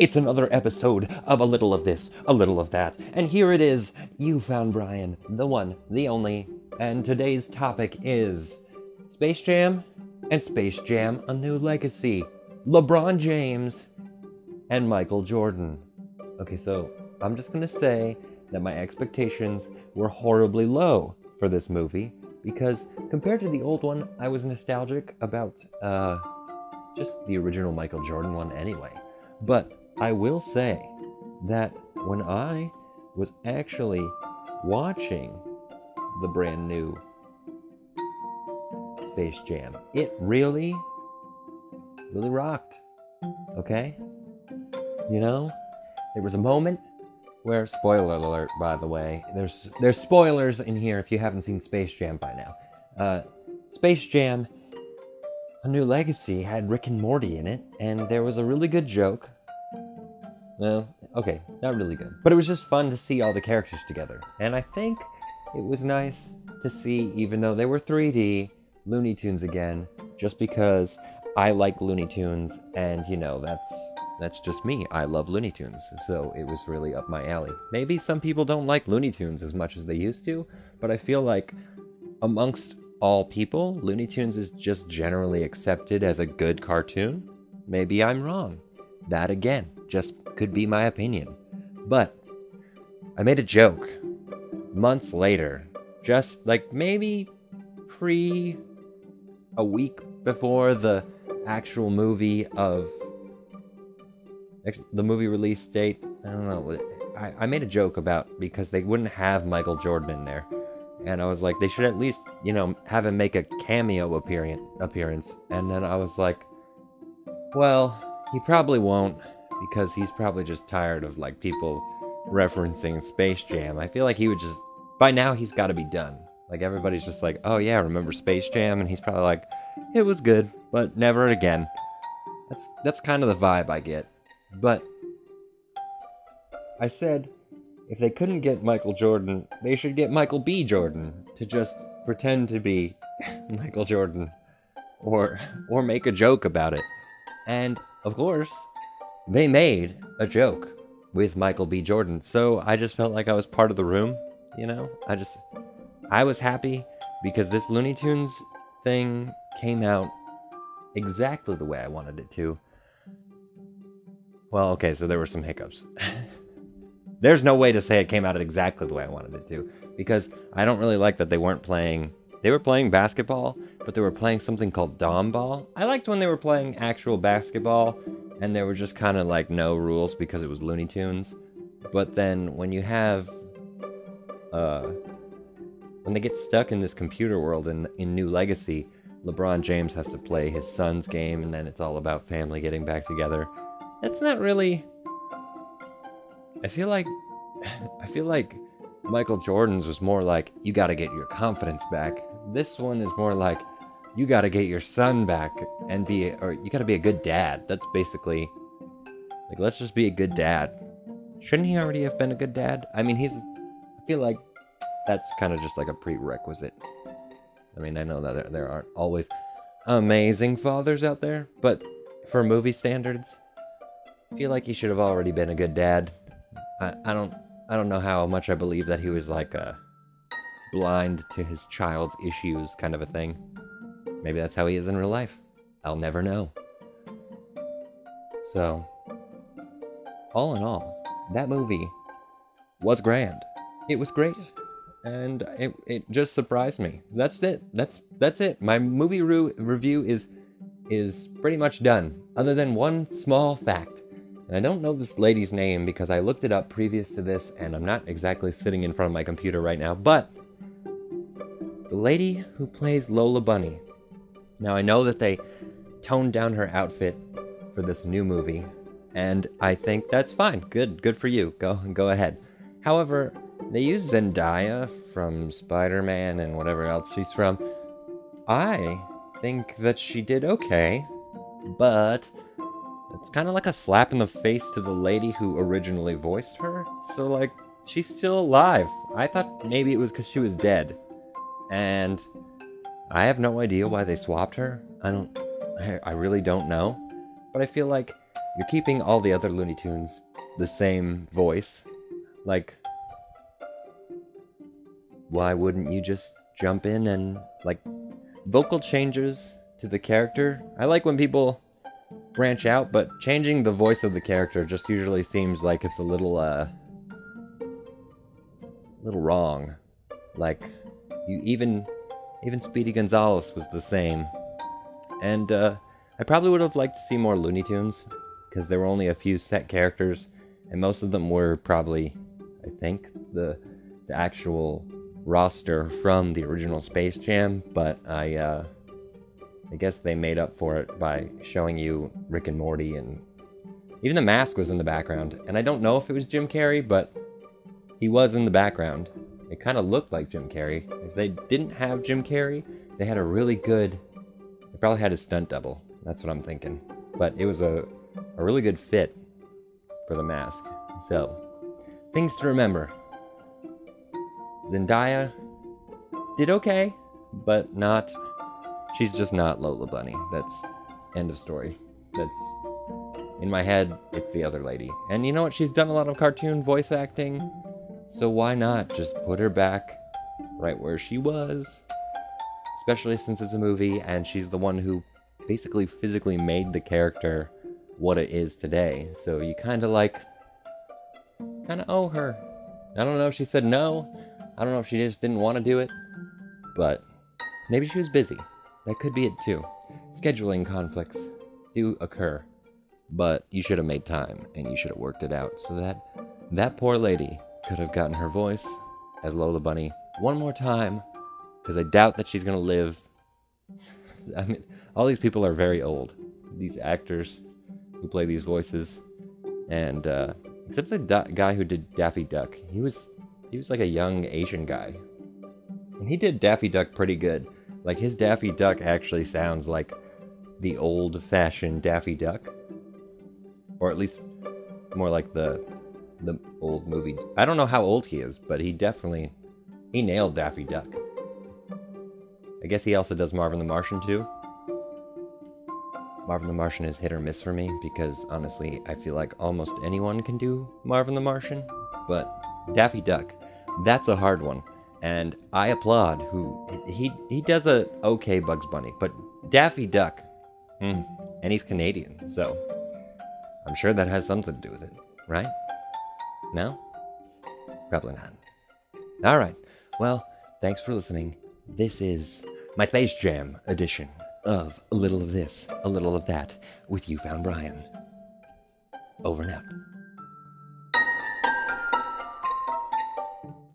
It's another episode of A Little of This, A Little of That, and here it is, You Found Brian, the one, the only, and today's topic is Space Jam and Space Jam: A New Legacy, LeBron James and Michael Jordan. Okay, so I'm just gonna say that my expectations were horribly low for this movie, because compared to the old one, I was nostalgic about just the original Michael Jordan one anyway. But I will say that when I was actually watching the brand new Space Jam, it really, really rocked, okay? You know, there was a moment where, spoiler alert, by the way, there's spoilers in here if you haven't seen Space Jam by now. Space Jam: A New Legacy had Rick and Morty in it, and there was a really good joke. Well, okay, not really good, but it was just fun to see all the characters together. And I think it was nice to see, even though they were 3D, Looney Tunes again, just because I like Looney Tunes, and you know, that's just me. I love Looney Tunes, so it was really up my alley. Maybe some people don't like Looney Tunes as much as they used to, but I feel like amongst all people, Looney Tunes is just generally accepted as a good cartoon. Maybe I'm wrong. That, again, just could be my opinion. But I made a joke months later, just like maybe a week before the actual movie of... the movie release date, I don't know, I made a joke about, because they wouldn't have Michael Jordan in there, and I was like, they should at least, you know, have him make a cameo appearance, and then I was like, well, he probably won't, because he's probably just tired of, like, people referencing Space Jam. I feel like he would just, by now he's gotta be done, like, everybody's just like, oh yeah, remember Space Jam, and he's probably like, it was good, but never again. That's kind of the vibe I get. But I said, if they couldn't get Michael Jordan, they should get Michael B. Jordan to just pretend to be Michael Jordan, or make a joke about it. And of course, they made a joke with Michael B. Jordan. So I just felt like I was part of the room, you know? I was happy because this Looney Tunes thing came out exactly the way I wanted it to. Well, okay, so there were some hiccups. There's no way to say it came out exactly the way I wanted it to, because I don't really like that they weren't playing... They were playing basketball, but they were playing something called Dom Ball. I liked when they were playing actual basketball, and there were just kind of like no rules because it was Looney Tunes. But then when you have... when they get stuck in this computer world in New Legacy, LeBron James has to play his son's game, and then it's all about family getting back together. That's not really... I feel like Michael Jordan's was more like, you gotta get your confidence back. This one is more like, you gotta get your son back and you gotta be a good dad. That's basically... like, let's just be a good dad. Shouldn't he already have been a good dad? I mean, I feel like that's kind of just like a prerequisite. I mean, I know that there aren't always amazing fathers out there, but for movie standards... I feel like he should have already been a good dad. I don't know how much I believe that he was like blind to his child's issues kind of a thing. Maybe that's how he is in real life. I'll never know. So, all in all, that movie was grand. It was great, and it just surprised me. That's it. That's it. My movie review is pretty much done, other than one small fact. And I don't know this lady's name because I looked it up previous to this, and I'm not exactly sitting in front of my computer right now, but the lady who plays Lola Bunny. Now, I know that they toned down her outfit for this new movie, and I think that's fine. Good for you. Go ahead. However, they used Zendaya from Spider-Man and whatever else she's from. I think that she did okay, but... it's kind of like a slap in the face to the lady who originally voiced her. So, like, she's still alive. I thought maybe it was because she was dead. And I have no idea why they swapped her. I really don't know. But I feel like You're keeping all the other Looney Tunes the same voice. Like, why wouldn't you just jump in and, like, vocal changes to the character? I like when people branch out, but changing the voice of the character just usually seems like it's a little wrong. Like, you even Speedy Gonzalez was the same. And, I probably would have liked to see more Looney Tunes, because there were only a few set characters, and most of them were probably, I think, the actual roster from the original Space Jam, but I guess they made up for it by showing you Rick and Morty, and even the mask was in the background. And I don't know if it was Jim Carrey, but he was in the background. It kind of looked like Jim Carrey. If they didn't have Jim Carrey, they had a really good... They probably had a stunt double. That's what I'm thinking. But it was a really good fit for the mask. So, things to remember. Zendaya did okay, but not... She's just not Lola Bunny. That's end of story. That's... In my head, it's the other lady. And you know what? She's done a lot of cartoon voice acting, so why not just put her back right where she was? Especially since it's a movie, and she's the one who basically physically made the character what it is today. So you kind of owe her. I don't know if she said no. I don't know if she just didn't want to do it. But maybe she was busy. That could be it too. Scheduling conflicts do occur, but you should have made time and you should have worked it out so that that poor lady could have gotten her voice as Lola Bunny one more time, because I doubt that she's going to live. I mean, all these people are very old, these actors who play these voices, and except the guy who did Daffy Duck, he was like a young Asian guy, and he did Daffy Duck pretty good. Like, his Daffy Duck actually sounds like the old-fashioned Daffy Duck, or at least more like the old movie. I don't know how old he is, but he nailed Daffy Duck. I guess he also does Marvin the Martian too. Marvin the Martian is hit or miss for me, because honestly, I feel like almost anyone can do Marvin the Martian, but Daffy Duck, that's a hard one. And I applaud he does a okay Bugs Bunny, but Daffy Duck, and he's Canadian, so I'm sure that has something to do with it, right? No? Probably not. Alright, well, thanks for listening. This is my Space Jam edition of A Little of This, A Little of That, with You Found Brian. Over and out.